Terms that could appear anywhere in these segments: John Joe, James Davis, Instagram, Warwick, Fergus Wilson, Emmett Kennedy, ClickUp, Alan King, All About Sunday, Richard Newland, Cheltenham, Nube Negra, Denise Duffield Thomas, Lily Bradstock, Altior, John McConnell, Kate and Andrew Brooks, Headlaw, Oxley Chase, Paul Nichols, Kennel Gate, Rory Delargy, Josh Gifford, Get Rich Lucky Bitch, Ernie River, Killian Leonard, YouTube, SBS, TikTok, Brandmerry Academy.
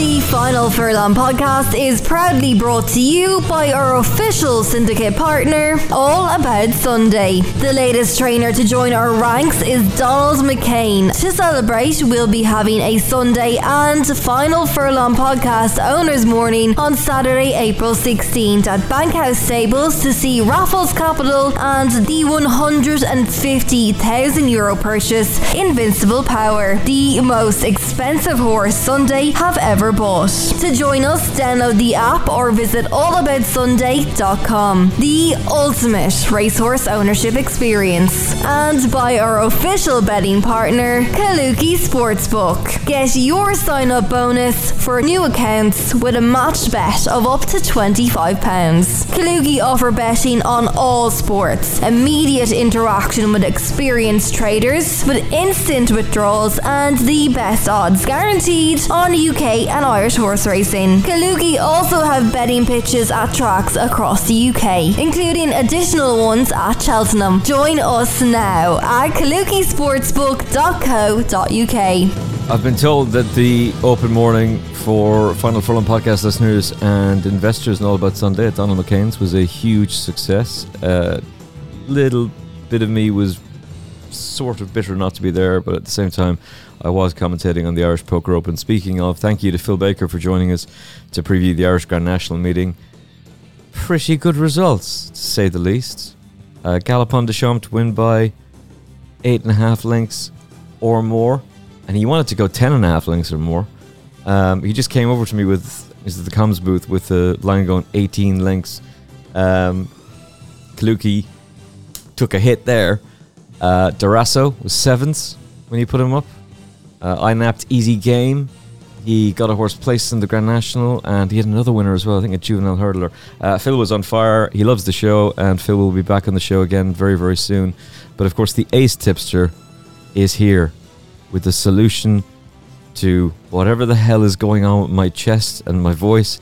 The Final Furlong Podcast is proudly brought to you by our official syndicate partner, All About Sunday. The latest trainer to join our ranks is Donald McCain. To celebrate, we'll be having a Sunday and Final Furlong Podcast Owners Morning on Saturday, April 16th at Bankhouse Stables to see Raffles Capital and the €150,000 purchase, Invincible Power, the most expensive horse Sunday have ever bought. To join us, download the app or visit allaboutsunday.com. The ultimate racehorse ownership experience. And by our official betting partner, Kalooki Sportsbook. Get your sign-up bonus for new accounts with a match bet of up to £25. Kalooki offer betting on all sports, immediate interaction with experienced traders, with instant withdrawals and the best odds guaranteed on UK and Irish horse racing. Kalooki also have betting pitches at tracks across the UK, including additional ones at Cheltenham. Join us now at kalookisportsbook.co.uk. I've been told that the open morning for Final Furlong Podcast listeners and investors and All About Sunday at Donald McCain's was a huge success. Little bit of me was sort of bitter not to be there, but at the same time I was commentating on the Irish Poker Open. Speaking of, thank you to Phil Baker for joining us to preview the Irish Grand National meeting. Pretty good results, to say the least. Galopin Des Champs to win by 8.5 lengths or more, and he wanted to go 10.5 lengths or more. He just came over to me with, this is the comms booth, with the line going 18 lengths. Kalooki took a hit there. Durazo was 7th when you put him up. I napped Easy Game. He got a horse placed in the Grand National, and he had another winner as well, I think a juvenile hurdler. Phil was on fire. He loves the show, and Phil will be back on the show again very, very soon. But of course, the ace tipster is here with the solution to whatever the hell is going on with my chest and my voice,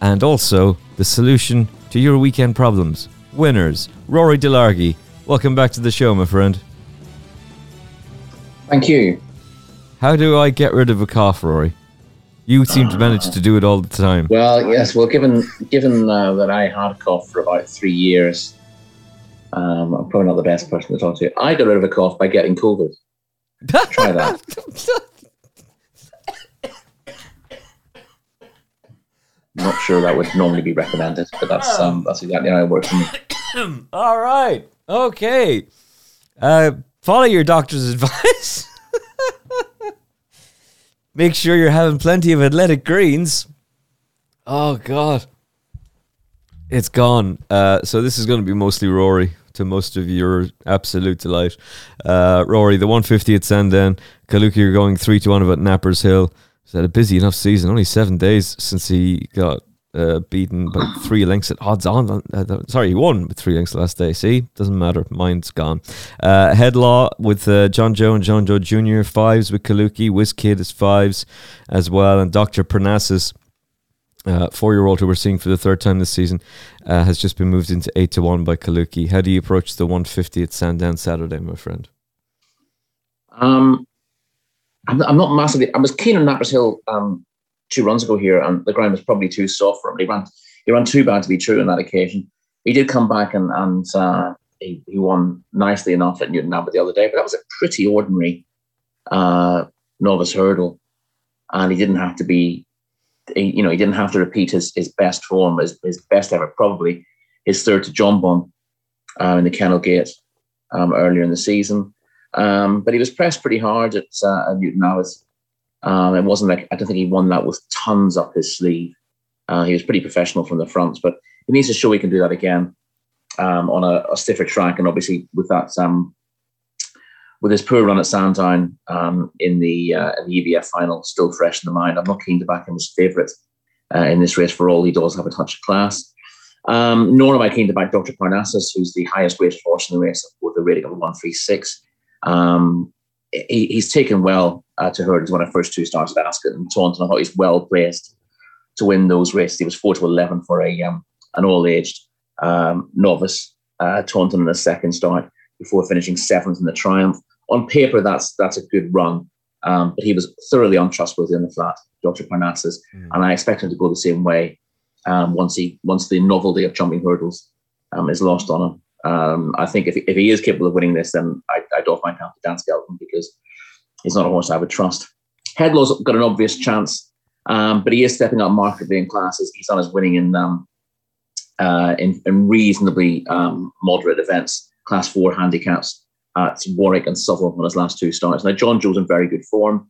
and also the solution to your weekend problems. Winners, Rory Delargy. Welcome back to the show, my friend. Thank you. How do I get rid of a cough, Rory? You seem to manage to do it all the time. Well, yes. Well, given that I had a cough for about 3 years, I'm probably not the best person to talk to. I got rid of a cough by getting COVID. Try that. Not sure that would normally be recommended, but that's exactly how it works for me. All right. Okay. Follow your doctor's advice. Make sure you're having plenty of athletic greens. Oh, God. It's gone. So this is going to be mostly Rory, to most of your absolute delight. Rory, the 150 at Sandown. Kalooki are going 3-1 about Nappers Hill. He's had a busy enough season. Only 7 days since he got beaten by 3 lengths at odds on. He won with 3 lengths last day. See? Doesn't matter. Mine's gone. Headlaw with John Joe and John Joe Jr. Fives with Kalooki. Wizkid is fives as well. And Dr. Parnassus, 4-year-old who we're seeing for the third time this season, has just been moved into 8-1 by Kalooki. How do you approach the 150 at Sandown Saturday, my friend? I'm not massively. I was keen on Nappers Hill 2 runs ago here, and the ground was probably too soft for him. He ran too bad to be true on that occasion. He did come back and he won nicely enough at Newton Abbott the other day, but that was a pretty ordinary novice hurdle, and he didn't have to be. He didn't have to repeat his best form, his best ever, probably his third to John Bon in the Kennel Gate earlier in the season. But he was pressed pretty hard at Newton Abbott. It wasn't like, I don't think he won that with tons up his sleeve. He was pretty professional from the front, but he needs to show he can do that again on a stiffer track. And obviously with that, with his poor run at Sandown in the EBF final, still fresh in the mind, I'm not keen to back him as favourite in this race for all he does have a touch of class. Nor am I keen to back Dr. Parnassus, who's the highest weighted horse in the race with a rating of 136. He's taken well to hurdles when I first 2 starts at Ascot and Taunton. I thought he's well placed to win those races. He was 4-11 for an all-aged novice Taunton in the second start before finishing 7th in the Triumph. On paper, that's a good run, But he was thoroughly untrustworthy on the flat, Dr. Parnassus, and I expect him to go the same way once the novelty of jumping hurdles is lost on him. I think if he is capable of winning this, then I'd off my hand to Dan Skelton, because he's not a horse I would trust. Hedlow's got an obvious chance, but he is stepping up markedly in classes. He's on his winning in reasonably moderate events, class 4 handicaps at Warwick and Suffolk on his last two starts. Now, John Joe's in very good form.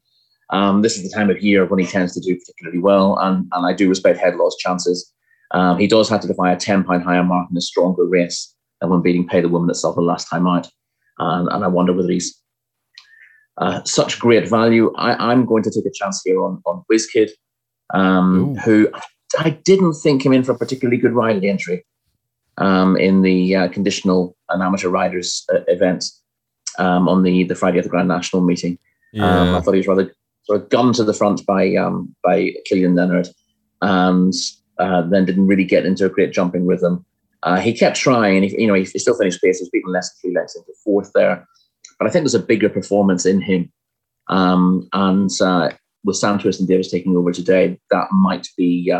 This is the time of year when he tends to do particularly well, and I do respect Hedlow's chances. He does have to defy a £10 higher mark in a stronger race than when beating Pay the Woman at Suffolk last time out. And I wonder whether he's such great value. I'm going to take a chance here on Wizkid, who I didn't think came in for a particularly good ride at the entry in the conditional and amateur riders events on the Friday of the Grand National meeting. Yeah. I thought he was rather sort of gummed to the front by Killian Leonard, and then didn't really get into a great jumping rhythm. He kept trying. He still finished pace. He was beaten less than 3 lengths into fourth there. But I think there's a bigger performance in him. And with Sam Twist and Davis taking over today, that might be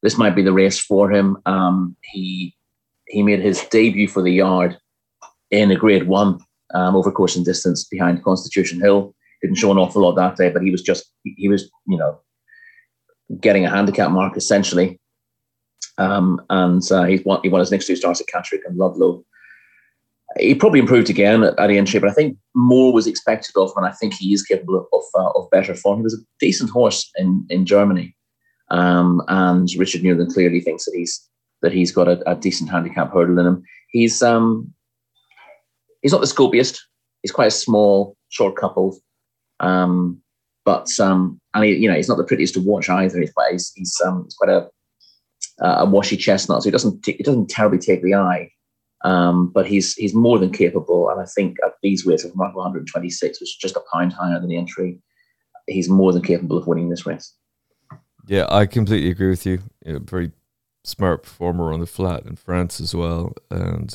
this might be the race for him. He made his debut for the yard in a Grade 1 over course and distance behind Constitution Hill. Didn't show an awful lot that day, but he was getting a handicap mark essentially. And he won his next two starts at Catterick and Ludlow. He probably improved again at the entry, but I think more was expected of him, and I think he is capable of better form. He was a decent horse in Germany, and Richard Newland clearly thinks that he's got a decent handicap hurdle in him. He's not the scopiest. He's quite small, short coupled, but he's not the prettiest to watch either. He's quite a washy chestnut, so he doesn't terribly take the eye. But he's more than capable, and I think at these weights of 126, which is just £1 higher than the entry, he's more than capable of winning this race. Yeah, I completely agree with you. You know, very smart performer on the flat in France as well, and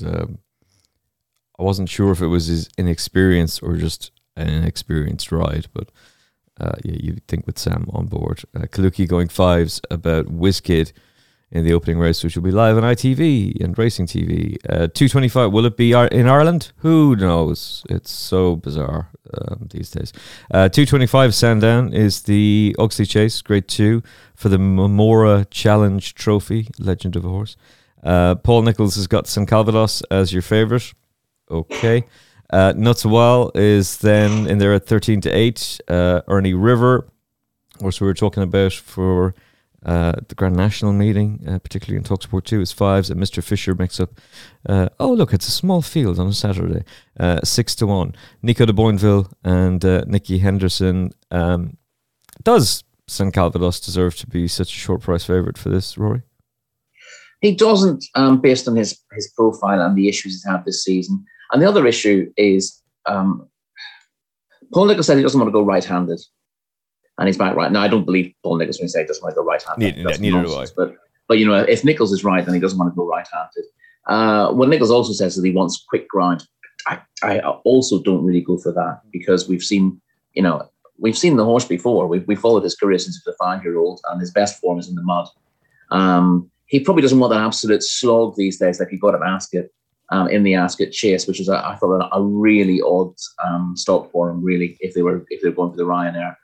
I wasn't sure if it was his inexperience or just an inexperienced ride, but you'd think with Sam on board. Kalooki going 5s about Wizkid in the opening race, which will be live on ITV and Racing TV. 225, will it be in Ireland? Who knows? It's so bizarre these days. 225 Sandown is the Oxley Chase, Grade 2, for the Memora Challenge Trophy, Legend of a Horse. Paul Nichols has got San Calvados as your favourite. Okay. Nuts a While is then in there at 13-8. Ernie River, which we were talking about for... the Grand National meeting, particularly in TalkSport 2, is 5s, and Mr. Fisher makes up, it's a small field on a Saturday, 6-1. Nico de Boinville and Nicky Henderson. Does San Calvados deserve to be such a short price favourite for this, Rory? He doesn't, based on his profile and the issues he's had this season. And the other issue is, Paul Nichols said he doesn't want to go right-handed. And he's back right. Now, I don't believe Paul Nichols when he says he doesn't want to go right-handed. Neither do I. But, if Nichols is right, then he doesn't want to go right-handed. Well, Nichols also says that he wants quick ground. I also don't really go for that, because we've seen the horse before. We followed his career since he was a 5-year-old, and his best form is in the mud. He probably doesn't want that absolute slog these days like he got at Ascot, in the Ascot Chase, which is, I thought, a really odd stop for him, really, if they were going for the Ryanair.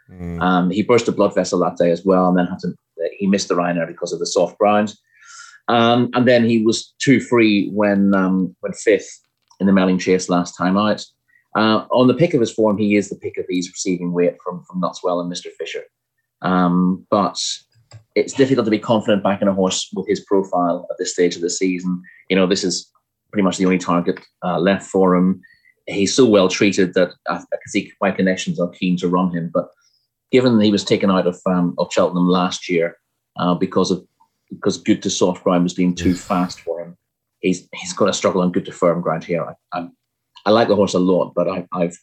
He burst a blood vessel that day as well, and then he missed the Ryanair because of the soft ground. And then he was too free when 5th in the Melling Chase last time out. On the pick of his form, he is the pick of these receiving weight from Nutswell and Mr. Fisher. But it's difficult to be confident back in a horse with his profile at this stage of the season. This is pretty much the only target left for him. He's so well treated that I can see my connections are keen to run him. But given that he was taken out of Cheltenham last year because good to soft ground was being too fast for him, he's going to struggle on good to firm ground here. I like the horse a lot, but I've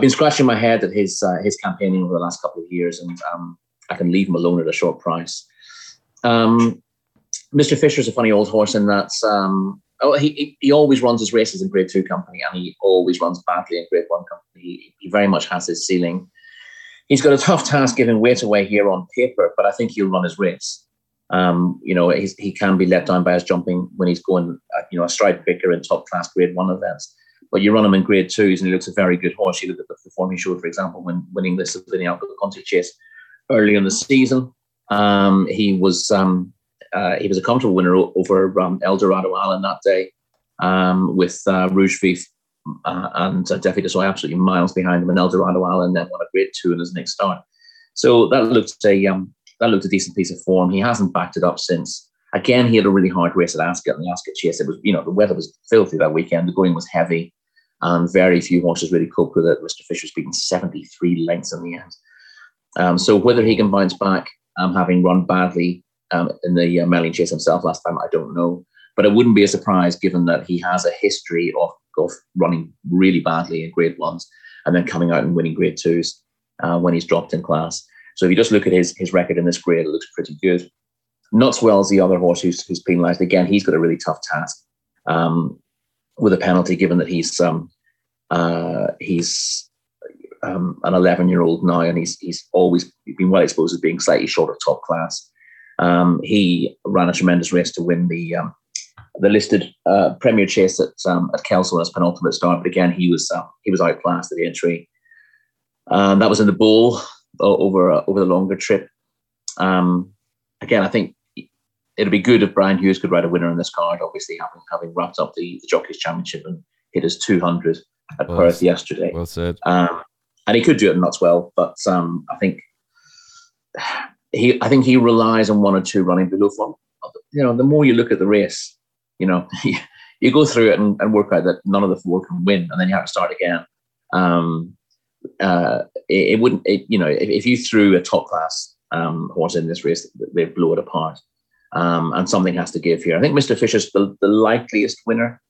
been scratching my head at his campaigning over the last couple of years, and I can leave him alone at a short price. Mr. Fisher's a funny old horse in that. Oh, he always runs his races in Grade 2 company, and he always runs badly in Grade 1 company. He very much has his ceiling. He's got a tough task giving weight away here on paper, but I think he'll run his race. You know, he can be let down by his jumping when he's going, a stride quicker in top-class Grade 1 events. But you run him in Grade 2s, and he looks a very good horse. You look at the form he showed, for example, when winning this of the Alcoa Conti Chase early in the season. He was a comfortable winner over El Dorado Island that day with Rouge Vif and Defi Desoy absolutely miles behind him in El Dorado Island, then won a Grade 2 in his next start. So that looked a decent piece of form. He hasn't backed it up since. Again, he had a really hard race at Ascot, and the Ascot Chase, it was, the weather was filthy that weekend. The going was heavy, and very few horses really coped with it. Mr. Fisher's beaten 73 lengths in the end. So whether he can bounce back, having run badly in the Melling Chase himself last time, I don't know. But it wouldn't be a surprise, given that he has a history of running really badly in Grade 1s and then coming out and winning Grade 2s when he's dropped in class. So if you just look at his record in this grade, it looks pretty good. Not as well as the other horse who's penalised. Again, he's got a really tough task with a penalty, given that he's an 11-year-old now, and he's always been well exposed as being slightly short of top class. He ran a tremendous race to win the listed Premier Chase at Kelso in his penultimate start. But again, he was outclassed at the entry. That was in the bowl over the longer trip. Again, I think it'd be good if Brian Hughes could ride a winner in this card, obviously having wrapped up the Jockeys Championship and hit his 200 at Perth yesterday. Well said. And he could do it in Nutswell, but I think he relies on one or two running below form. The more you look at the race, you go through it and work out that none of the four can win, and then you have to start again. If you threw a top class horse in this race, they'd blow it apart. And something has to give here. I think Mr. Fisher's the likeliest winner,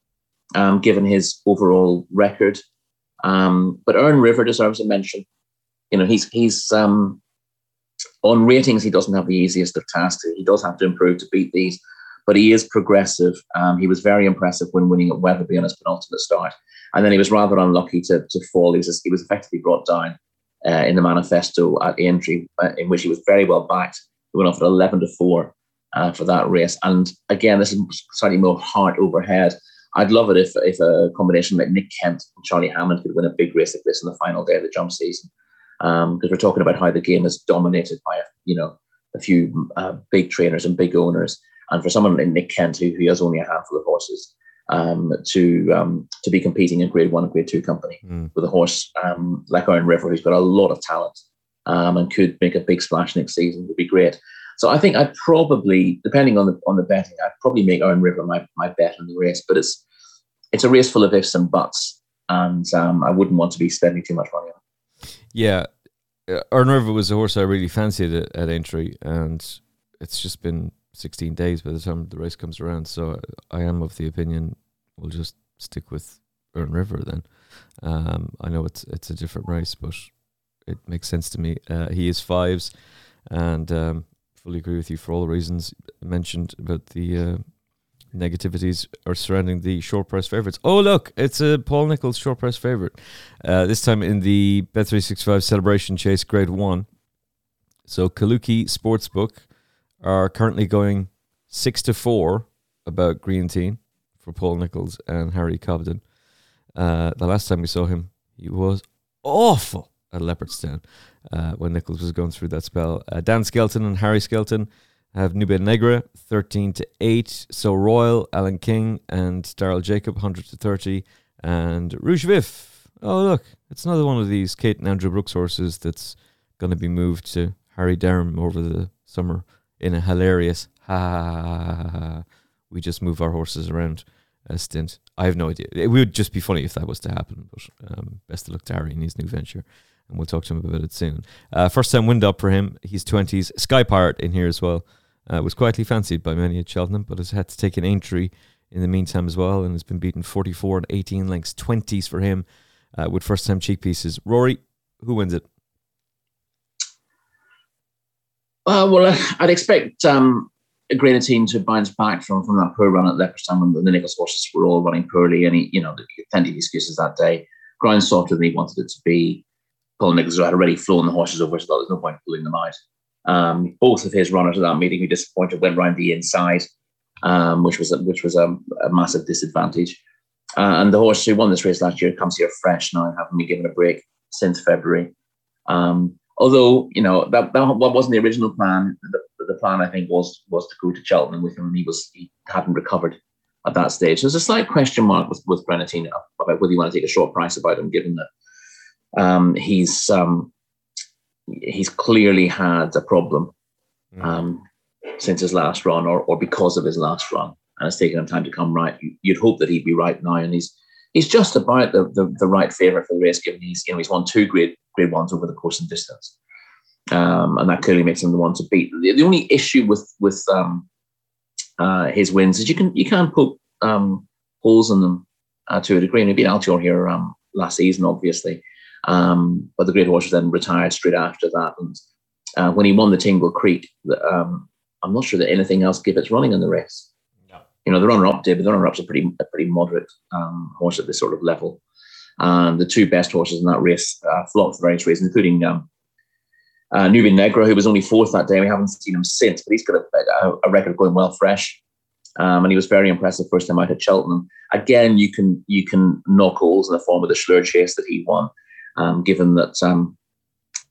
given his overall record. But Ernie River deserves a mention. He's on ratings, he doesn't have the easiest of tasks. He does have to improve to beat these, but he is progressive. He was very impressive when winning at Wetherby on his penultimate start, and then he was rather unlucky to fall. He was effectively brought down in the manifesto at Aintree, in which he was very well backed. He went off at 11-4 for that race, and again, this is slightly more heart overhead. I'd love it if a combination like Nick Kent and Charlie Hammond could win a big race like this on the final day of the jump season. Because we're talking about how the game is dominated by a few big trainers and big owners, and for someone like Nick Kent, who has only a handful of horses, to be competing in Grade 1 and Grade 2 company with a horse like Ernie River, who's got a lot of talent and could make a big splash next season, would be great. So I think I'd probably, depending on the betting, I'd probably make Ernie River my bet on the race. But it's a race full of ifs and buts, and I wouldn't want to be spending too much money on it. Yeah, Ernie River was a horse I really fancied at entry, and it's just been 16 days by the time the race comes around, so I am of the opinion we'll just stick with Ernie River then. I know it's a different race, but it makes sense to me. He is fives, and fully agree with you for all the reasons mentioned about the negativities are surrounding the short price favourites. Oh, look, it's a Paul Nichols short price favourite. This time in the Bet365 Celebration Chase Grade 1. So Kalooki Sportsbook are currently going 6-4 about Green Teen for Paul Nichols and Harry Cobden. The last time we saw him, he was awful at Leopardstown when Nichols was going through that spell. Dan Skelton and Harry Skelton have Nube Negra 13-8, Sceau Royal, Alan King, and Daryl Jacob 100-30, and Rouge Vif. Oh look, it's another one of these Kate and Andrew Brooks horses that's going to be moved to Harry Derham over the summer in a hilarious we just move our horses around a stint. I have no idea. It would just be funny if that was to happen. But best of luck to Harry in his new venture. And we'll talk to him about it soon. First time wind up for him. He's 20s. Sky Pirate in here as well. Was quietly fancied by many at Cheltenham, but has had to take an entry in the meantime as well, and has been beaten 44 and 18 lengths. 20s for him with first-time cheek pieces. Rory, who wins it? Well, I'd expect Granted, teams who bounced back from that poor run at Leopardstown when the Nichols horses were all running poorly, and he, you know, plenty of excuses that day. Ground softer than he wanted it to be. Paul Nichols had already flown the horses over, so there was no point pulling them out. Both of his runners at that meeting who disappointed went round the inside, which was a massive disadvantage. And the horse who won this race last year comes here fresh now, having been given a break since February. Although, you know, that wasn't the original plan. The plan, I think, was to go to Cheltenham with him, and he hadn't recovered at that stage. So there's a slight question mark with Granatino about whether you want to take a short price about him, given that he's clearly had a problem since his last run or because of his last run, and it's taken him time to come right. You'd hope that he'd be right now, and he's just about the right favourite for the race, given he's won two grade ones over the course and distance. And that clearly makes him the one to beat. The only issue with his wins is you can poke holes in them to a degree. And he beat Altior here last season, obviously. But the great horse was then retired straight after that. And when he won the Tingle Creek, I'm not sure that anything else gave its running in the race. No. You know, the runner-up did, but the runner-up's a pretty moderate horse at this sort of level. And the two best horses in that race flopped for various reasons, including Nube Negra, who was only fourth that day. We haven't seen him since, but he's got a record going well fresh. And he was very impressive first time out at Cheltenham. Again, you can knock holes in the form of the Slur Chase that he won, given that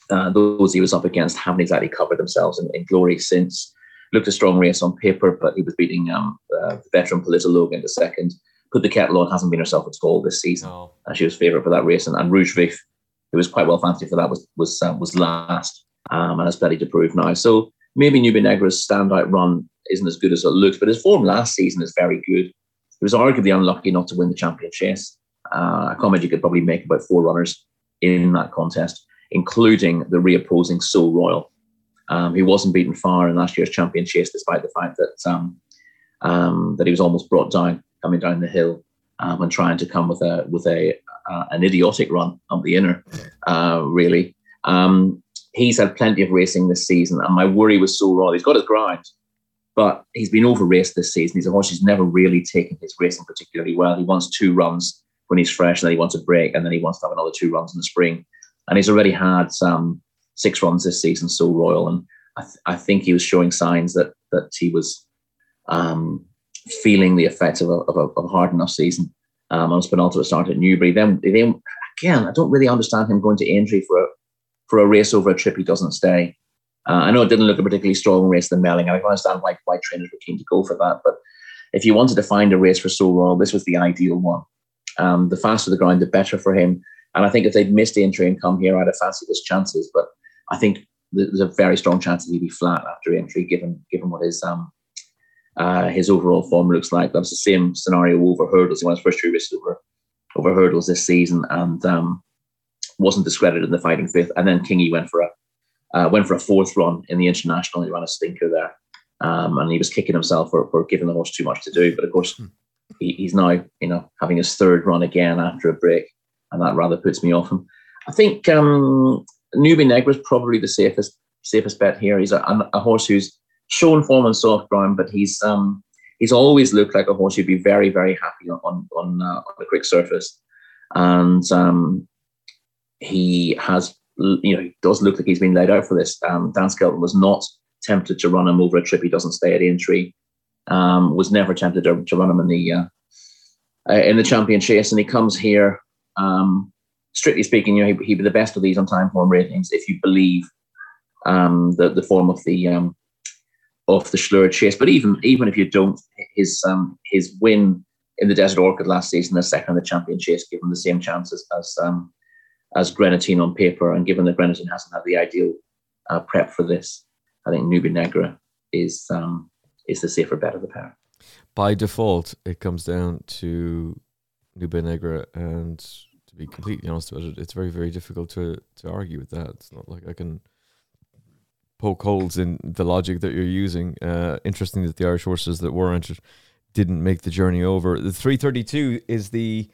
those he was up against haven't exactly covered themselves in glory since. Looked a strong race on paper, but he was beating the veteran Politologue into second. Put the Kettle On hasn't been herself at all this season. Oh. She was favourite for that race. And Rouge Vif, who was quite well fancied for that, was last. And has plenty to prove now. So maybe Nube Negra's standout run isn't as good as it looks, but his form last season is very good. He was arguably unlucky not to win the Champion Chase. A comment you could probably make about four runners in that contest, including the reopposing Sceau Royal. He wasn't beaten far in last year's Champion Chase, despite the fact that that he was almost brought down coming down the hill and trying to come with an idiotic run up the inner, really. He's had plenty of racing this season, and my worry was Sceau Royal. He's got his ground, but he's been over-raced this season. He's a horse who's never really taken his racing particularly well. He wants two runs when he's fresh, and then he wants a break, and then he wants to have another two runs in the spring. And he's already had six runs this season, Sceau Royal, and I think he was showing signs that he was feeling the effects of a hard enough season. On his penultimate start at Newbury. Then again, I don't really understand him going to Aintree for a race over a trip he doesn't stay. I know it didn't look a particularly strong race, the Melling, and I can understand why trainers were keen to go for that, but if you wanted to find a race for Sceau Royal, this was the ideal one. The faster the ground, the better for him, and I think if they'd missed Aintree and come here, I'd have fancied his chances, but I think there's a very strong chance that he'd be flat after Aintree, given what his overall form looks like. That's the same scenario over hurdles. He won his first two races over hurdles this season, and wasn't discredited in the fighting fifth, and then Kingy went for a fourth run in the international. He ran a stinker there, and he was kicking himself for giving the horse too much to do. But of course, he's now, you know, having his third run again after a break, and that rather puts me off him. I think Nube Negra is probably the safest bet here. He's a horse who's shown form on soft ground, but he's always looked like a horse who'd be very, very happy on the quick surface, and. He has, you know, he does look like he's been laid out for this. Dan Skelton was not tempted to run him over a trip he doesn't stay at Aintree. Was never tempted to run him in the Champion Chase, and he comes here. Strictly speaking, you know, he'd be the best of these on time form ratings if you believe the form of the Slur Chase. But even if you don't, his win in the Desert Orchid last season, the second in the Champion Chase, gave him the same chances as Grenadine on paper, and given that Grenadine hasn't had the ideal prep for this, I think Nube Negra is the safer bet of the pair. By default, it comes down to Nube Negra, and to be completely honest about it, it's very, very difficult to argue with that. It's not like I can poke holes in the logic that you're using. Interesting that the Irish horses that were entered didn't make the journey over. The 332 is the...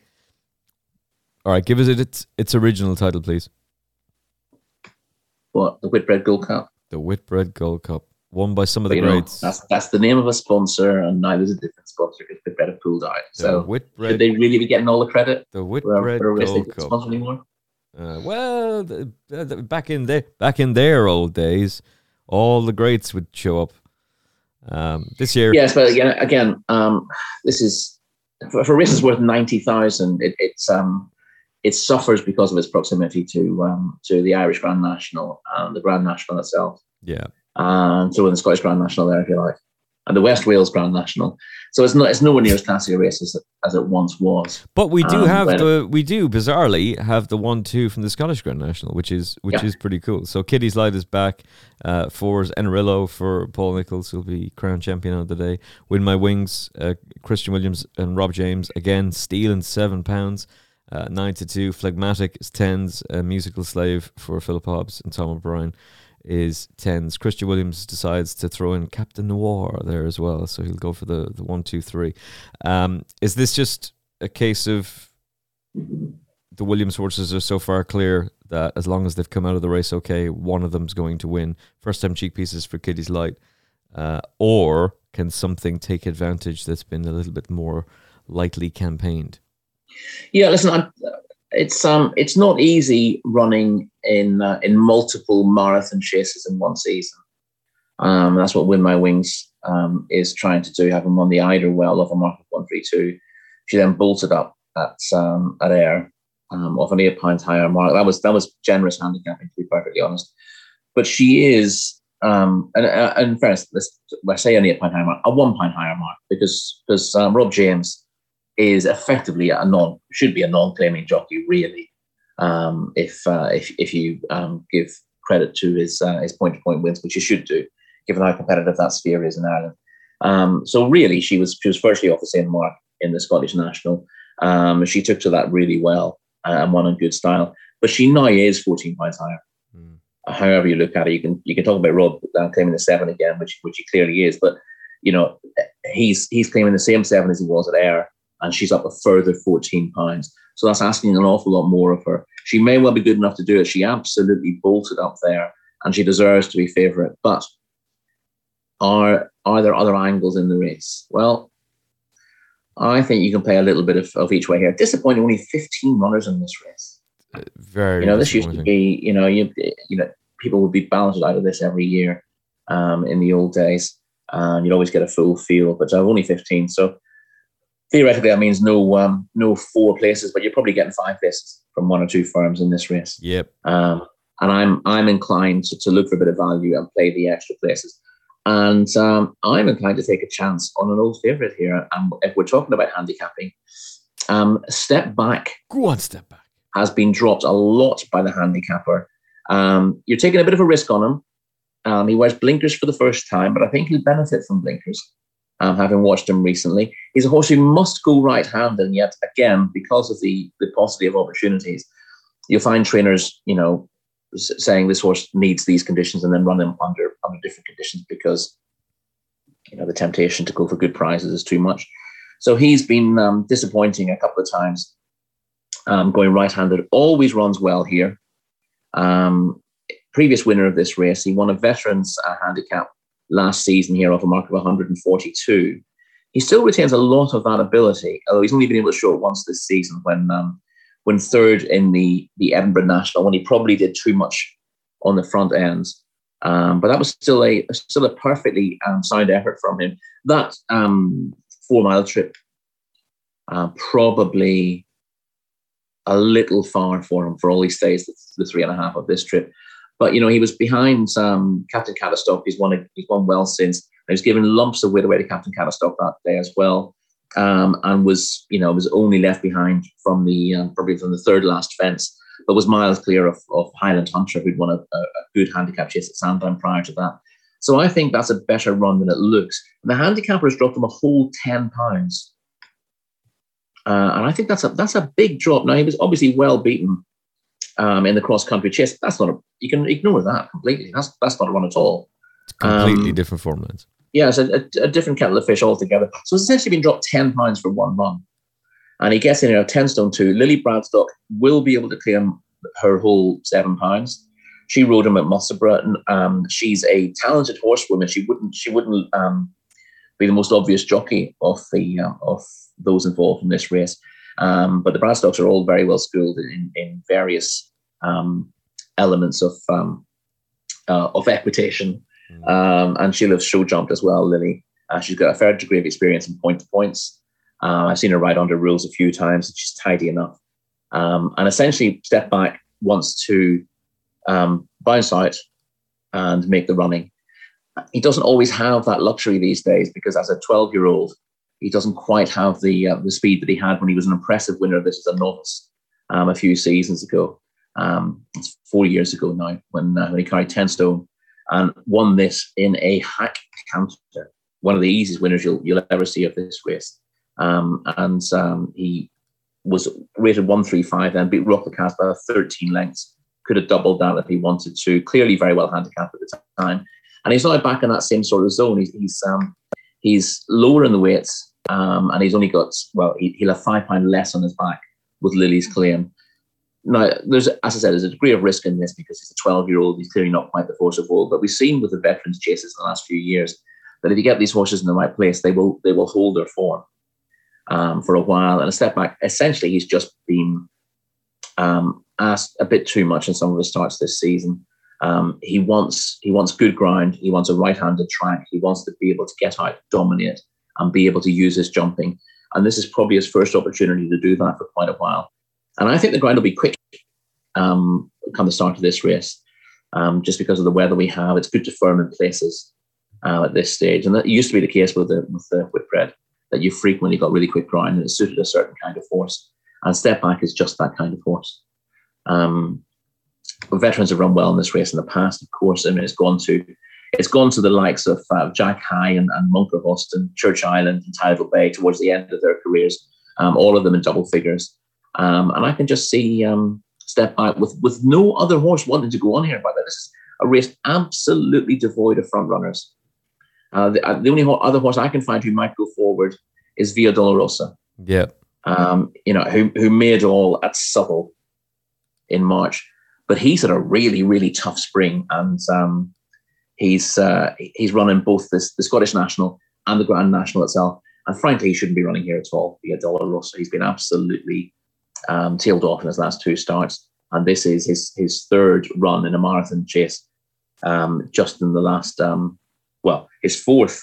All right, give us its original title, please. What, the Whitbread Gold Cup? The Whitbread Gold Cup. won by some of the greats. That's the name of a sponsor, and now there's a different sponsor because Whitbread pulled out. So should they really be getting all the credit? The Whitbread Gold Cup. Sponsor anymore? Well, back in their old days, all the greats would show up. This year, yes, but again, this is for a race that's worth 90,000. It suffers because of its proximity to the Irish Grand National and the Grand National itself. Yeah, and so in the Scottish Grand National there, if you like, and the West Wales Grand National. So it's nowhere near as classy a race as it once was. But we do bizarrely have the 1-2 from the Scottish Grand National, which is pretty cool. So Kitty's Light is back. Fours Enrillo for Paul Nichols, who'll be crown champion of the day. Win My Wings, Christian Williams and Rob James again, stealing £7. 9-2, Phlegmatic is tens. Musical Slave for Philip Hobbs and Tom O'Brien is tens. Christian Williams decides to throw in Captain Noir there as well, so he'll go for the 1-2-3. Is this just a case of the Williams horses are so far clear that as long as they've come out of the race okay, one of them's going to win? First time cheek pieces for Kitty's Light, or can something take advantage that's been a little bit more lightly campaigned? Yeah, listen, it's not easy running in multiple marathon chases in one season. That's what Win My Wings is trying to do, having won the Eiderwell off a mark of 132. She then bolted up at Ayr off an £8 higher mark. That was generous handicapping, to be perfectly honest. But she is, and in fairness, I say an £8 higher mark, a £1 higher mark, because Rob James is effectively should be a non-claiming jockey, really, if you give credit to his point-to-point wins, which you should do, given how competitive that sphere is in Ireland. So really, she was firstly off the same mark in the Scottish National. She took to that really well and won in good style. But she now is £14 higher. Mm. However you look at it, you can talk about Rob claiming the 7 again, which he clearly is. But you know, he's claiming the same 7 as he was at Ayr, and she's up a further £14. So that's asking an awful lot more of her. She may well be good enough to do it. She absolutely bolted up there, and she deserves to be favourite. But are there other angles in the race? Well, I think you can play a little bit of each way here. Disappointing, only 15 runners in this race. Very. You know, this used to be, you know, people would be balloted out of this every year in the old days, and you'd always get a full field. But only 15, so. Theoretically, that means no 4 places, but you're probably getting 5 places from 1 or 2 firms in this race. Yep. And I'm inclined to look for a bit of value and play the extra places. And I'm inclined to take a chance on an old favourite here. And if we're talking about handicapping, Step Back. Go on, Step Back. Has been dropped a lot by the handicapper. You're taking a bit of a risk on him. He wears blinkers for the first time, but I think he'll benefit from blinkers. Having watched him recently, he's a horse who must go right-handed, and yet again, because of the paucity of opportunities, you'll find trainers, you know, saying this horse needs these conditions and then run him under different conditions because, you know, the temptation to go for good prizes is too much. So he's been disappointing a couple of times, going right-handed. Always runs well here. Previous winner of this race, he won a veterans handicap last season here off a mark of 142. He still retains a lot of that ability, although he's only been able to show it once this season when third in the Edinburgh National, when he probably did too much on the front end. But that was still a perfectly sound effort from him. That 4-mile trip, probably a little far for him for all he stays, the 3.5 of this trip. But, you know, he was behind Captain Catterstock. He's won well since. And he was given lumps of weight away to Captain Catterstock that day as well, and was only left behind from the probably from the third last fence, but was miles clear of Highland Hunter, who'd won a good handicap chase at Sandown prior to that. So I think that's a better run than it looks. And the handicapper has dropped him a whole £10, and I think that's a big drop. Now, he was obviously well beaten in the cross-country chase. That's not you can ignore that completely. That's not a run at all. It's completely different format. Yeah, it's a different kettle of fish altogether. So it's essentially been dropped £10 for one run. And he gets in here, 10 stone 2. Lily Bradstock will be able to claim her whole £7. She rode him at Musselburgh. She's a talented horsewoman. She wouldn't be the most obvious jockey of those involved in this race. But the Brass Dogs are all very well schooled in various elements of equitation. And she loves show jumped as well, Lily. She's got a fair degree of experience in point to points. I've seen her ride under rules a few times, and she's tidy enough. And essentially, Step Back wants to bounce out and make the running. He doesn't always have that luxury these days because, as a 12-year-old, he doesn't quite have the speed that he had when he was an impressive winner of This Is a Novice a few seasons ago. It's 4 years ago now when he carried 10 stone and won this in a hack canter, one of the easiest winners you'll ever see of this race. He was rated 135, then beat Rockacast by 13 lengths. Could have doubled that if he wanted to. Clearly, very well handicapped at the time, and he's now back in that same sort of zone. He's lower in the weights, and he's only got he'll have £5 less on his back with Lily's claim. Now, there's a degree of risk in this because he's a 12-year-old. He's clearly not quite the force of old, but we've seen with the veterans' chases in the last few years that if you get these horses in the right place, they will hold their form for a while. And a Step Back, essentially, he's just been asked a bit too much in some of his starts this season. He wants good ground. He wants a right-handed track. He wants to be able to get out, dominate, and be able to use his jumping. And this is probably his first opportunity to do that for quite a while. And I think the ground will be quick come the start of this race, just because of the weather we have. It's good to firm in places at this stage. And that used to be the case with the Whitbread, that you frequently got really quick ground and it suited a certain kind of horse. And Step Back is just that kind of horse. Veterans have run well in this race in the past, of course. I mean, it's gone to the likes of Jack High and Munker Hoston, Church Island and Tidal Bay towards the end of their careers, all of them in double figures. And I can just see Step Back with no other horse wanting to go on here. By the way, this is a race absolutely devoid of front runners. The only other horse I can find who might go forward is Via Dolorosa. Yeah, who made all at Subtle in March, but he's had a really, really tough spring, and he's running both the Scottish National and the Grand National itself. And frankly, he shouldn't be running here at all. Via Dolorosa, he's been absolutely tailed off in his last two starts, and this is his third run in a marathon chase, just in the last. His fourth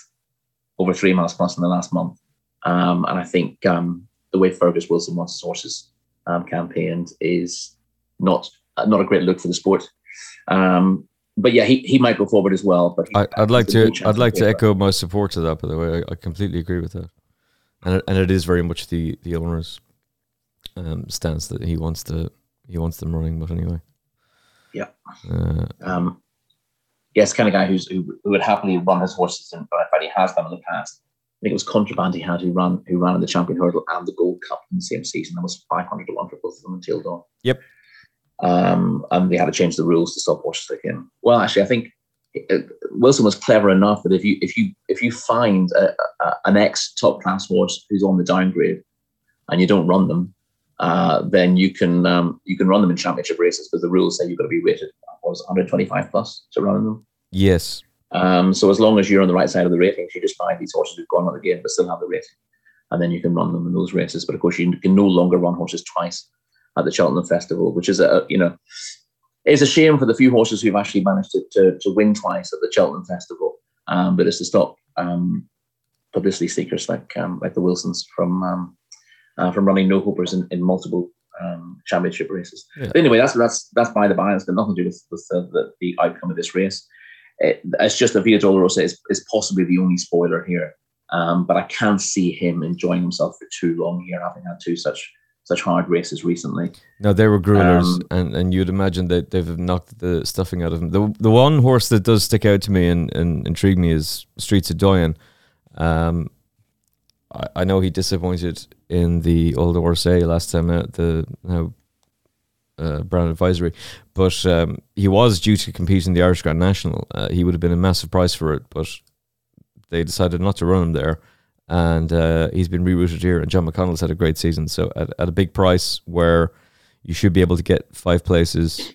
over 3 miles plus in the last month. And I think the way Fergus Wilson wants his horses campaigned is not a great look for the sport. But yeah, he might go forward as well. But I'd like to echo my support to that, by the way. I completely agree with that. And it is very much the owner's stance that he wants them running, but anyway. Yeah. Yes, kind of guy who would happily run his horses, in but he has done in the past. I think it was Contraband he had who ran in the Champion Hurdle and the Gold Cup in the same season. That was 500 to 1 for both of them until dawn. Yep. And they had to change the rules to stop horses like him. Well, actually, I think Wilson was clever enough that if you find an ex top class horse who's on the downgrade and you don't run them, then you can run them in championship races because the rules say you've got to be rated. Was 125 plus to run them? Yes. So as long as you're on the right side of the ratings, you just find these horses who've gone on the game but still have the rating, and then you can run them in those races. But of course, you can no longer run horses twice at the Cheltenham Festival, which is it's a shame for the few horses who've actually managed to win twice at the Cheltenham Festival. But it's to stop publicity seekers like the Wilsons from running no hopers in multiple championship races. Yeah. But anyway, that's by the by. It's got nothing to do with the outcome of this race. It's just that Via Dolorosa is possibly the only spoiler here. But I can't see him enjoying himself for too long here, having had two such hard races recently. No, they were gruelers, and you'd imagine that they've knocked the stuffing out of him. The one horse that does stick out to me and intrigue me is Streets of Doyen. I know he disappointed in the Old Orsay last time out, Brown Advisory, but he was due to compete in the Irish Grand National. He would have been a massive price for it, but they decided not to run him there, and he's been rerouted here, and John McConnell's had a great season. So at a big price where you should be able to get 5 places,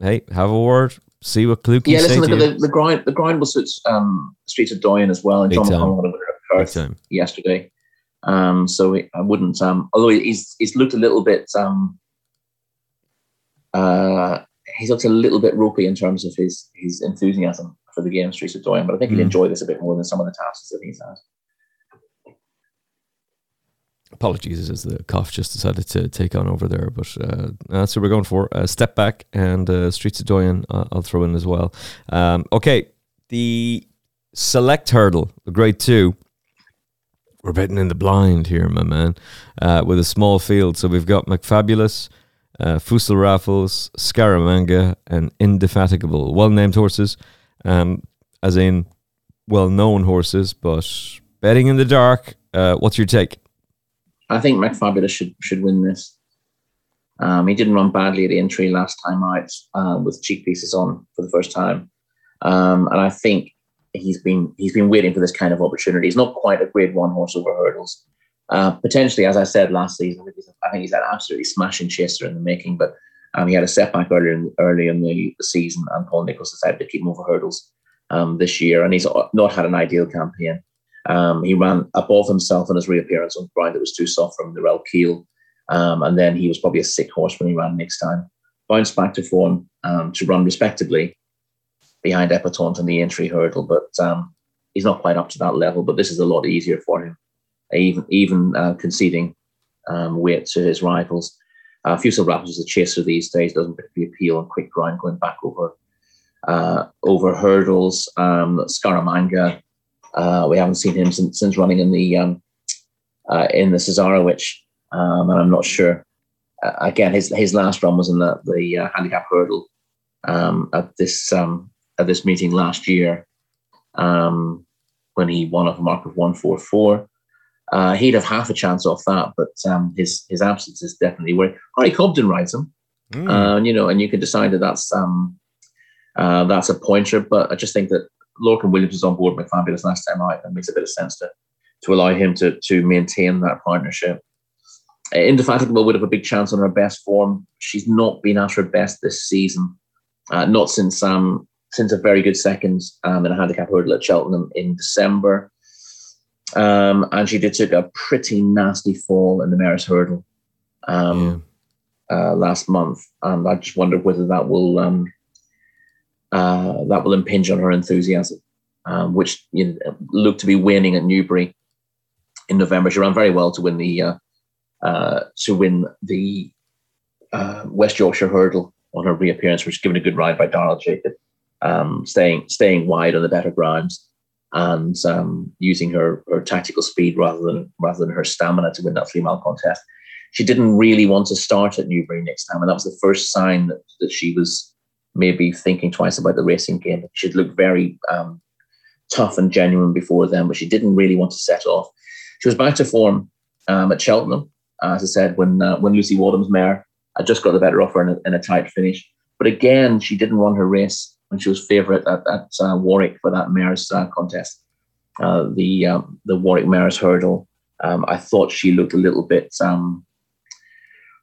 hey, have a word, see what Kalooki say. Yeah, listen, look at the grind was at Streets of Doyen as well, and John McConnell won a winner at Perth yesterday. Although he's looked a little bit he's looked a little bit ropey in terms of his enthusiasm for the game Streets of Doyen, but I think he'd enjoy this a bit more than some of the tasks that he's had. Apologies as the cough just decided to take on over there, but that's what we're going for. Step Back and Streets of Doyen, I'll throw in as well. Okay, the Select Hurdle, the Grade 2. We're betting in the blind here, my man, with a small field. So we've got McFabulous, Fussel Raffles, Scaramanga, and Indefatigable. Well-named horses, as in well-known horses, but betting in the dark, what's your take? I think McFabulous should win this. He didn't run badly at the entry last time out with cheek pieces on for the first time. And I think he's been waiting for this kind of opportunity. He's not quite a grade one horse over hurdles. Potentially, as I said last season, I think he's had an absolutely smashing chaser in the making, but he had a setback earlier in the season, and Paul Nichols decided to keep him over hurdles this year, and he's not had an ideal campaign. He ran above himself in his reappearance on ground that was too soft from the Rel Keel, and then he was probably a sick horse when he ran next time. Bounced back to form to run respectably behind Epitaunt in the entry hurdle, but he's not quite up to that level, but this is a lot easier for him, even conceding weight to his rivals. Fussel Raffles is a chaser these days, doesn't particularly appeal on quick ground going back over hurdles. Scaramanga, we haven't seen him since running in the Cesarovich, and I'm not sure. Again, his last run was in the handicap hurdle at this meeting last year when he won off a mark of 144. He'd have half a chance off that, but his absence is definitely where Harry Cobden rides him, and you can decide that that's a pointer. But I just think that Lorcan Williams was on board with McFabulous last time out, and it makes a bit of sense to allow him to maintain that partnership. Indefatigable would have a big chance on her best form. She's not been at her best this season, not since a very good second in a handicap hurdle at Cheltenham in December. And she took a pretty nasty fall in the Mares Hurdle last month, and I just wonder whether that will impinge on her enthusiasm, which looked to be waning at Newbury in November. She ran very well to win the West Yorkshire Hurdle on her reappearance, which was given a good ride by Darryl Jacob, staying wide on the better grounds and using her tactical speed rather than her stamina to win that 3 mile contest. She didn't really want to start at Newbury next time, and that was the first sign that she was maybe thinking twice about the racing game. She'd looked very tough and genuine before then, but she didn't really want to set off. She was back to form at Cheltenham, as I said, when Lucy Wadham's mare had just got the better of her in a tight finish. But again, she didn't run her race when she was favourite at Warwick for that mares contest, the Warwick Mares Hurdle. I thought she looked a little bit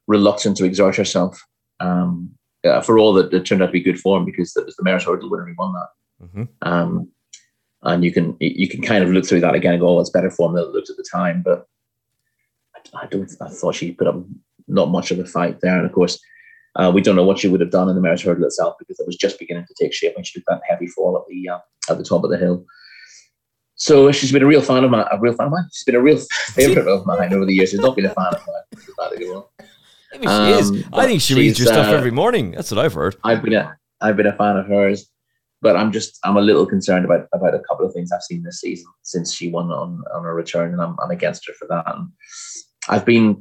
reluctant to exert herself, for all that it turned out to be good form, because that was the Mares Hurdle winner who won that. Mm-hmm. And you can kind of look through that again and go, oh, it's better form than it looked at the time. But I thought she put up not much of a fight there. And of course, we don't know what she would have done in the Mares Hurdle itself, because it was just beginning to take shape when she took that heavy fall at the top of the hill. So she's been a real fan of mine. She's been a real favourite of mine over the years. She's not been a fan of mine. Maybe she is. I think she reads your stuff every morning. That's what I've heard. I've been a fan of hers, but I'm a little concerned about a couple of things I've seen this season since she won on her return, and I'm against her for that. And I've been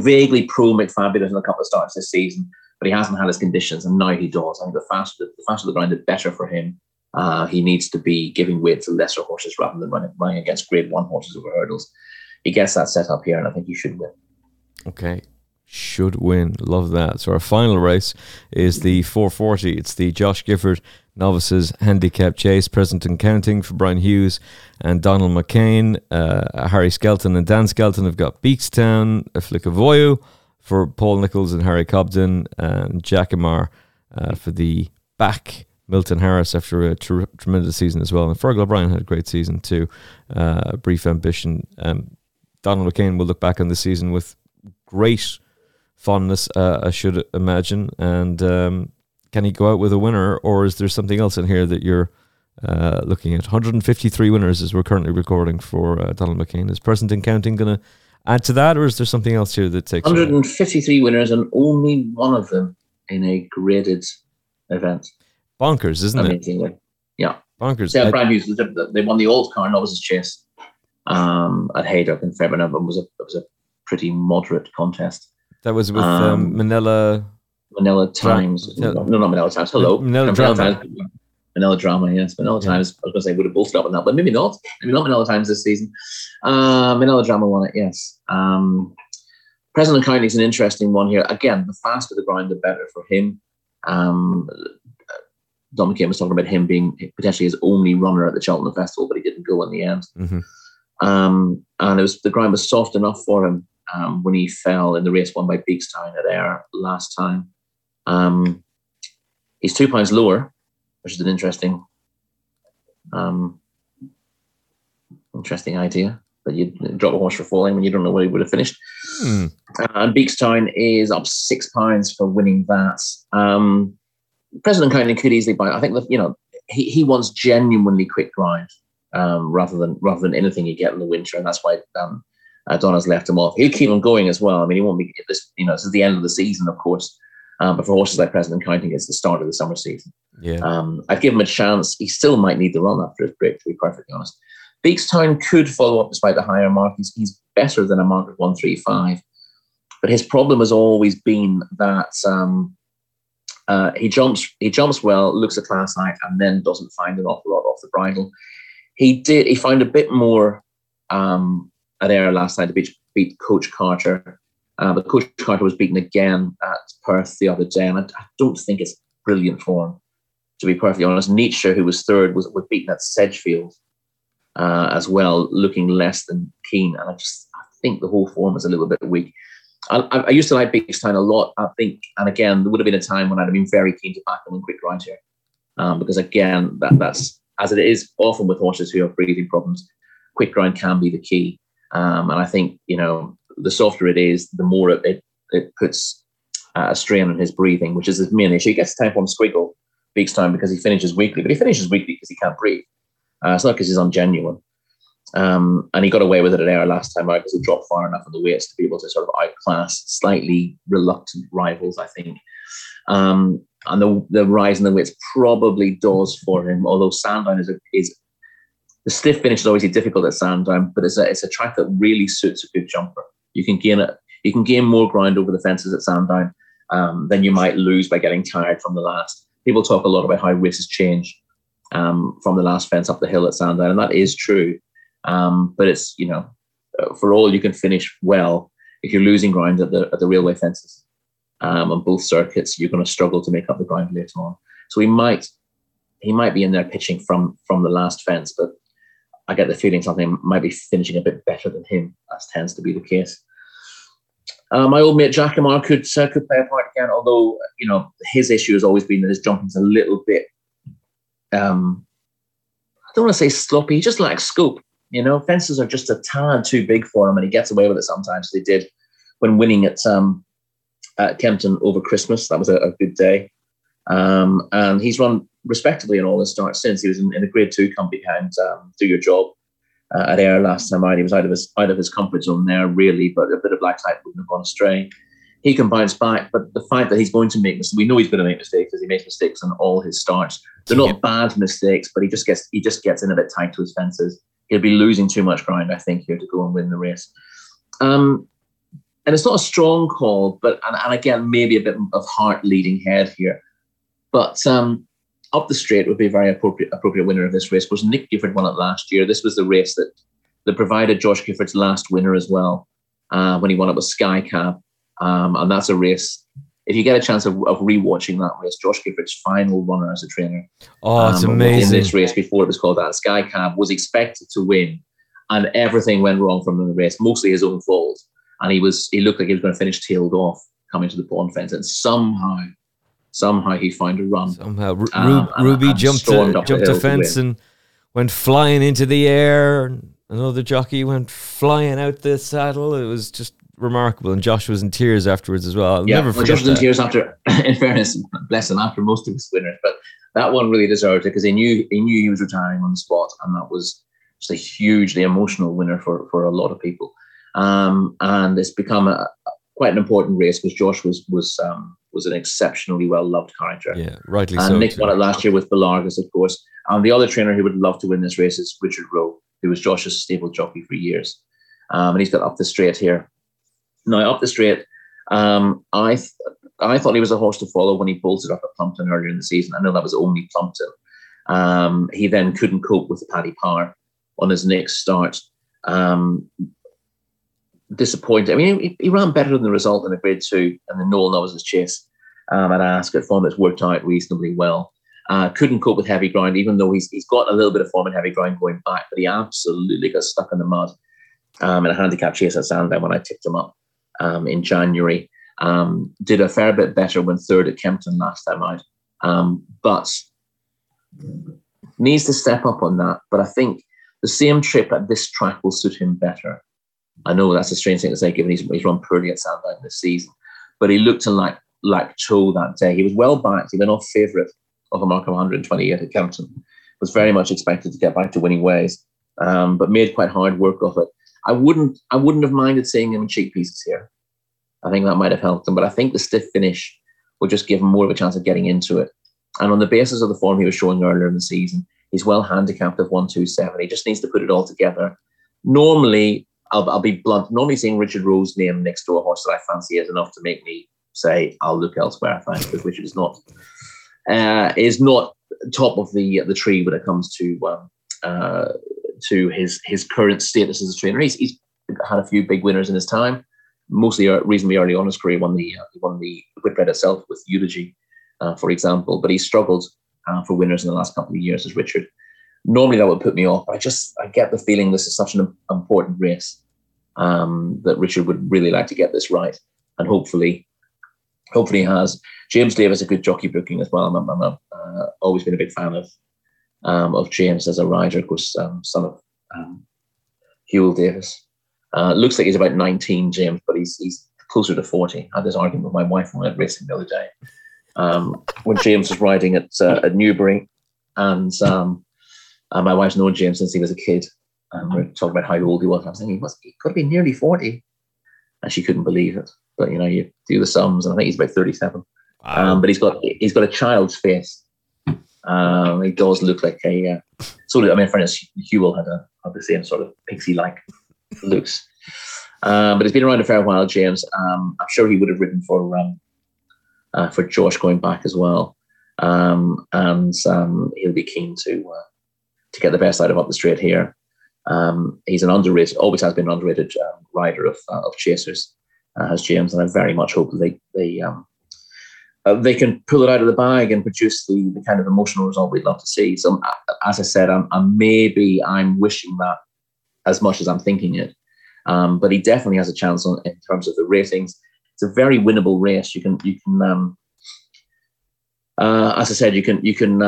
vaguely pro McFabulous in a couple of starts this season, but he hasn't had his conditions, and now he does. I think the faster the ground, the better for him. He needs to be giving weight to lesser horses rather than running against grade one horses over hurdles. He gets that set up here, and I think he should win. Okay. Should win. Love that. So our final race is the 440. It's the Josh Gifford Novices Handicap Chase, present and counting for Brian Hughes and Donald McCain. Harry Skelton and Dan Skelton have got Beakstown, Flickavoyu for Paul Nichols and Harry Cobden, and Jackamar for the back. Milton Harris, after a tremendous season as well. And Fergal O'Brien had a great season too. A brief ambition. Donald McCain will look back on this season with great fondness, I should imagine. And can he go out with a winner, or is there something else in here that you're looking at? 153 winners as we're currently recording for Donald McCain. Is Preston Counting going to add to that, or is there something else here that takes 153 winners and only one of them in a graded event? Bonkers, isn't it? Yeah. Bonkers. Yeah, Brian Hughes, they won the old car novices chase at Haydock in February, and it was a pretty moderate contest. That was with Manila Times. No, not Manila Times. Hello. Manila Drama, yes. Manila Times, I was going to say, would have bolted up on that, but maybe not. Maybe not Manila Times this season. Manila Drama won it, yes. President County is an interesting one here. Again, the faster the ground, the better for him. Don McCain was talking about him being potentially his only runner at the Cheltenham Festival, but he didn't go in the end. Mm-hmm. And it was, the ground was soft enough for him when he fell in the race won by Beekstown at Ayr last time. He's 2 pounds lower, which is an interesting idea, that you drop a horse for falling when you don't know where he would have finished. Mm. And Beekstown is up 6 pounds for winning that. President County could easily buy. I think that, he wants genuinely quick ground rather than anything you get in the winter, and that's why Donna's left him off. He'll keep on going as well. I mean, he won't be this. This is the end of the season, of course. But for horses like President County, it's the start of the summer season. Yeah, I'd give him a chance. He still might need the run after his break, to be perfectly honest. Beekstown could follow up despite the higher mark. He's better than a mark of 135, but his problem has always been that. He jumps well, looks a class height, and then doesn't find an awful lot off the bridle. He found a bit more at Ayr last night to beat Coach Carter. But Coach Carter was beaten again at Perth the other day, and I don't think it's brilliant form, to be perfectly honest. Nietzsche, who was third, was beaten at Sedgefield as well, looking less than keen. And I think the whole form is a little bit weak. I used to like Beekstown a lot, I think. And again, there would have been a time when I'd have been very keen to back them in quick round here. Because again, that's, as it is often with horses who have breathing problems, quick round can be the key. And I think, the softer it is, the more it puts a strain on his breathing, which is his main issue. He gets the time from Squiggle, Beekstown, because he finishes weakly. But he finishes weakly because he can't breathe. It's not because he's ungenuine. And he got away with it at Ayr last time out because he dropped far enough in the weights to be able to sort of outclass slightly reluctant rivals, I think. And the rise in the weights probably does for him, although Sandown is the stiff finish is always difficult at Sandown, but it's a track that really suits a good jumper. You can gain more ground over the fences at Sandown than you might lose by getting tired from the last. People talk a lot about how races change from the last fence up the hill at Sandown, and that is true. But it's, for all you can finish well, if you're losing ground at the railway fences on both circuits, you're going to struggle to make up the ground later on. So he might be in there pitching from the last fence, but I get the feeling something might be finishing a bit better than him. That tends to be the case. My old mate Jacquemart could play a part again, although his issue has always been that his jumping's a little bit I don't want to say sloppy, he just lacks scope. Fences are just a tad too big for him, and he gets away with it sometimes. They did when winning at Kempton over Christmas. That was a good day. And he's run respectably in all his starts since. He was in the Grade 2 come behind Do Your Job at Ayr last time out. He was out of his comfort zone there, really, but a bit of black light wouldn't have gone astray. He can bounce back, but the fact that he's going to make mistakes, we know he's going to make mistakes because he makes mistakes in all his starts. They're not bad mistakes, but he just gets in a bit tight to his fences. He'll be losing too much ground, I think, here to go and win the race. And it's not a strong call, but and again, maybe a bit of heart leading head here. But up the straight would be a very appropriate winner of this race. Of course, Nick Gifford won it last year. This was the race that provided Josh Gifford's last winner as well when he won it with Sky Cab. And that's a race. If you get a chance of rewatching that race, Josh Gifford's final runner as a trainer. Oh, it's amazing. In this race before it was called that, Sky Cab was expected to win, and everything went wrong for him in the race, mostly his own fault. And he looked like he was going to finish tailed off coming to the pawn fence, and somehow somehow he found a run. Somehow Ruby jumped a fence and went flying into the air. Another jockey went flying out the saddle. It was just remarkable. And Josh was in tears afterwards as well. Josh was in tears after, in fairness, bless him, after most of his winners. But that one really deserved it because he knew he was retiring on the spot. And that was just a hugely emotional winner for a lot of people. And it's become quite an important race because Josh was an exceptionally well-loved character. Yeah, rightly so. And Nick won it last year with Belargus, of course. And the other trainer who would love to win this race is Richard Rowe, who was Josh's stable jockey for years. And he's got Up the Straight here. Now, Up the Straight, I thought he was a horse to follow when he bolted up at Plumpton earlier in the season. I know that was only Plumpton. He then couldn't cope with Paddy Power on his next start. Disappointed. I mean, he ran better than the result in the Grade 2 and the Noel Novices Chase at Ascot. Form that's worked out reasonably well. Couldn't cope with heavy ground, even though he's got a little bit of form in heavy ground going back, but he absolutely got stuck in the mud in a handicap chase at Sandown when I tipped him up in January. Did a fair bit better when third at Kempton last time out, but needs to step up on that. But I think the same trip at this track will suit him better. I know that's a strange thing to say, given he's run poorly at Sandown this season, but he looked to lack toe that day. He was well backed. He went off favourite of a mark of 128 at Kempton. Was very much expected to get back to winning ways, but made quite hard work of it. I wouldn't have minded seeing him in cheek pieces here. I think that might have helped him, but I think the stiff finish will just give him more of a chance of getting into it. And on the basis of the form he was showing earlier in the season, he's well handicapped of 127. He just needs to put it all together. Normally, I'll be blunt, normally seeing Richard Rowe's name next to a horse that I fancy is enough to make me say, I'll look elsewhere, thanks, because Richard is not top of the tree when it comes to his current status as a trainer. He's had a few big winners in his time, mostly reasonably early on his career. He won the Whitbread itself with Eulogy, for example, but he struggled for winners in the last couple of years as Richard. Normally that would put me off. I get the feeling this is such an important race that Richard would really like to get this right, and hopefully he has. James Davis, a good jockey booking as well. I'm always been a big fan of James as a rider, of course, son of Huel Davis. Looks like he's about 19, James, but he's closer to 40. I had this argument with my wife when I was racing the other day when James was riding at Newbury, and my wife's known James since he was a kid, and we were talking about how old he was. And I was thinking he could have been nearly 40, and she couldn't believe it. But you do the sums, and I think he's about 37. Wow. But he's got a child's face. He does look like a sort of. I mean, in fairness, Huel had the same sort of pixie-like looks. But he's been around a fair while, James. I'm sure he would have ridden for Josh going back as well, and he'll be keen to get the best out of Up the Straight here. He's an underrated, always has been an underrated rider of chasers, as James, and I very much hope that they can pull it out of the bag and produce the kind of emotional result we'd love to see. So, as I said, I'm wishing that as much as I'm thinking it, but he definitely has a chance in terms of the ratings. It's a very winnable race. As I said, you can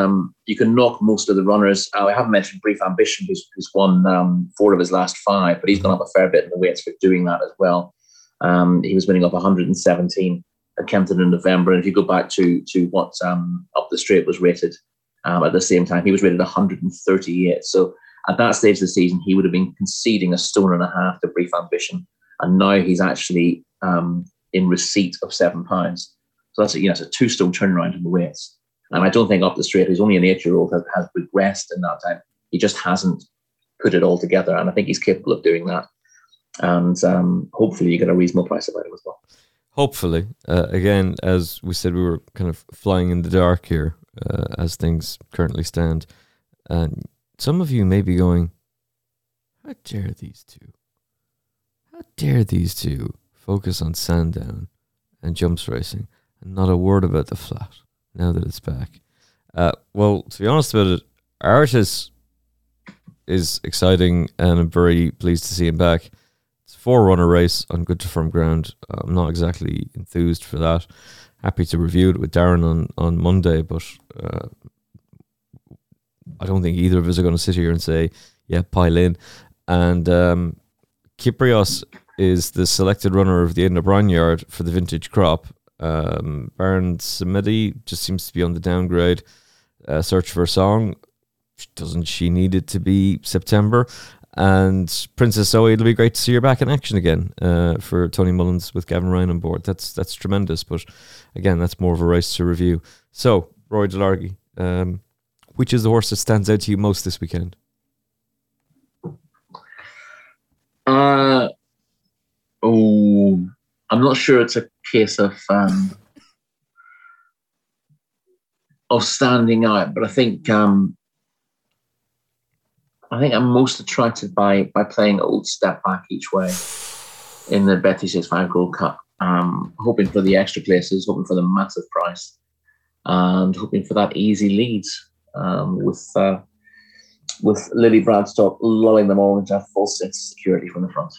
knock most of the runners. I haven't mentioned Brief Ambition, who's won 4 of his last 5, but he's gone up a fair bit in the weights for doing that as well. He was winning up 117 at Kempton in November, and if you go back to what Up the Straight was rated at the same time, he was rated 138. So at that stage of the season, he would have been conceding 1.5 stone to Brief Ambition, and now he's actually in receipt of £7. So that's it's a 2-stone turnaround in the weights. And I don't think Up the Straight, who's only an 8-year-old, has regressed in that time. He just hasn't put it all together. And I think he's capable of doing that. And hopefully you get a reasonable price about him as well. Hopefully. Again, as we said, we were kind of flying in the dark here as things currently stand. And some of you may be going, how dare these two? How dare these two focus on Sandown and jumps racing? Not a word about the flat now that it's back. Well, to be honest about it, Artis is exciting, and I'm very pleased to see him back. It's a 4-runner race on good to firm ground. I'm not exactly enthused for that. happy to review it with Darren on Monday, but I don't think either of us are going to sit here and say, yeah, pile in. And Kyprios is the selected runner of the Edinburgh Barnyard for the vintage crop. Baron Samedi just seems to be on the downgrade. Search for a Song, doesn't she need it to be September? And Princess Zoe, it'll be great to see her back in action again for Tony Mullins with Gavin Ryan on board. That's tremendous, but again, that's more of a race to review. So, Rory Delargy, which is the horse that stands out to you most this weekend? I'm not sure it's a case of standing out, but I think I'm most attracted by playing old step back each way in the Bet365 Gold Cup. Hoping for the extra places, hoping for the massive price, and hoping for that easy lead with Lily Bradstock lulling them all into a full sense of security from the front.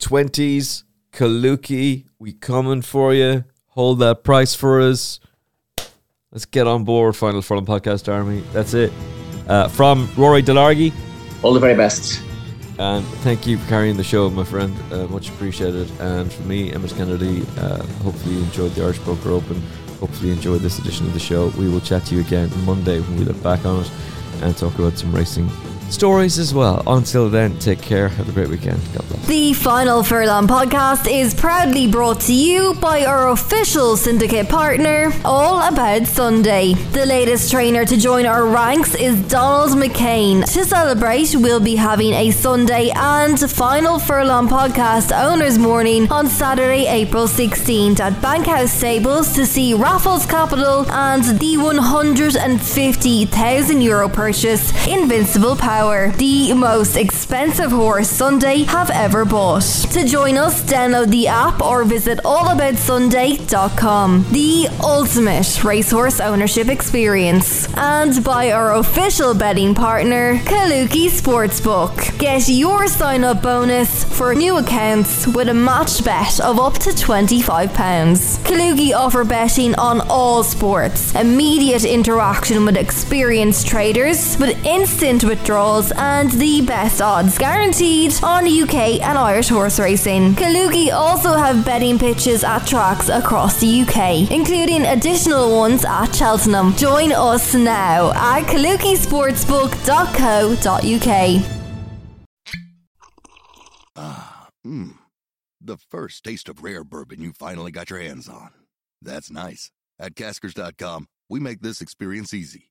20s, Kalooki, we coming for you. Hold that price for us. Let's get on board, Final Furlong Podcast Army. That's it. From Rory Delargy, all the very best. And thank you for carrying the show, my friend. Much appreciated. And for me, Emmett Kennedy, hopefully you enjoyed the Irish Poker Open. Hopefully you enjoyed this edition of the show. We will chat to you again Monday when we look back on it and talk about some racing stories as well. Until then, take care. Have a great weekend. God bless. The Final Furlong Podcast is proudly brought to you by our official syndicate partner, All About Sunday. The latest trainer to join our ranks is Donald McCain. To celebrate, we'll be having a Sunday and Final Furlong Podcast Owners Morning on Saturday, April 16th at Bankhouse Stables to see Raffles Capital and the €150,000 purchase, Invincible Power, the most expensive horse Sunday have ever bought. To join us, download the app or visit allaboutsunday.com. The ultimate racehorse ownership experience. And by our official betting partner, Kalooki Sportsbook. Get your sign-up bonus for new accounts with a match bet of up to £25. Kalooki offer betting on all sports. Immediate interaction with experienced traders with instant withdrawals and the best odds guaranteed on UK and Irish horse racing. Kalooki also have betting pitches at tracks across the UK, including additional ones at Cheltenham. Join us now at kalookisportsbook.co.uk. The first taste of rare bourbon you finally got your hands on. That's nice. At Caskers.com, we make this experience easy.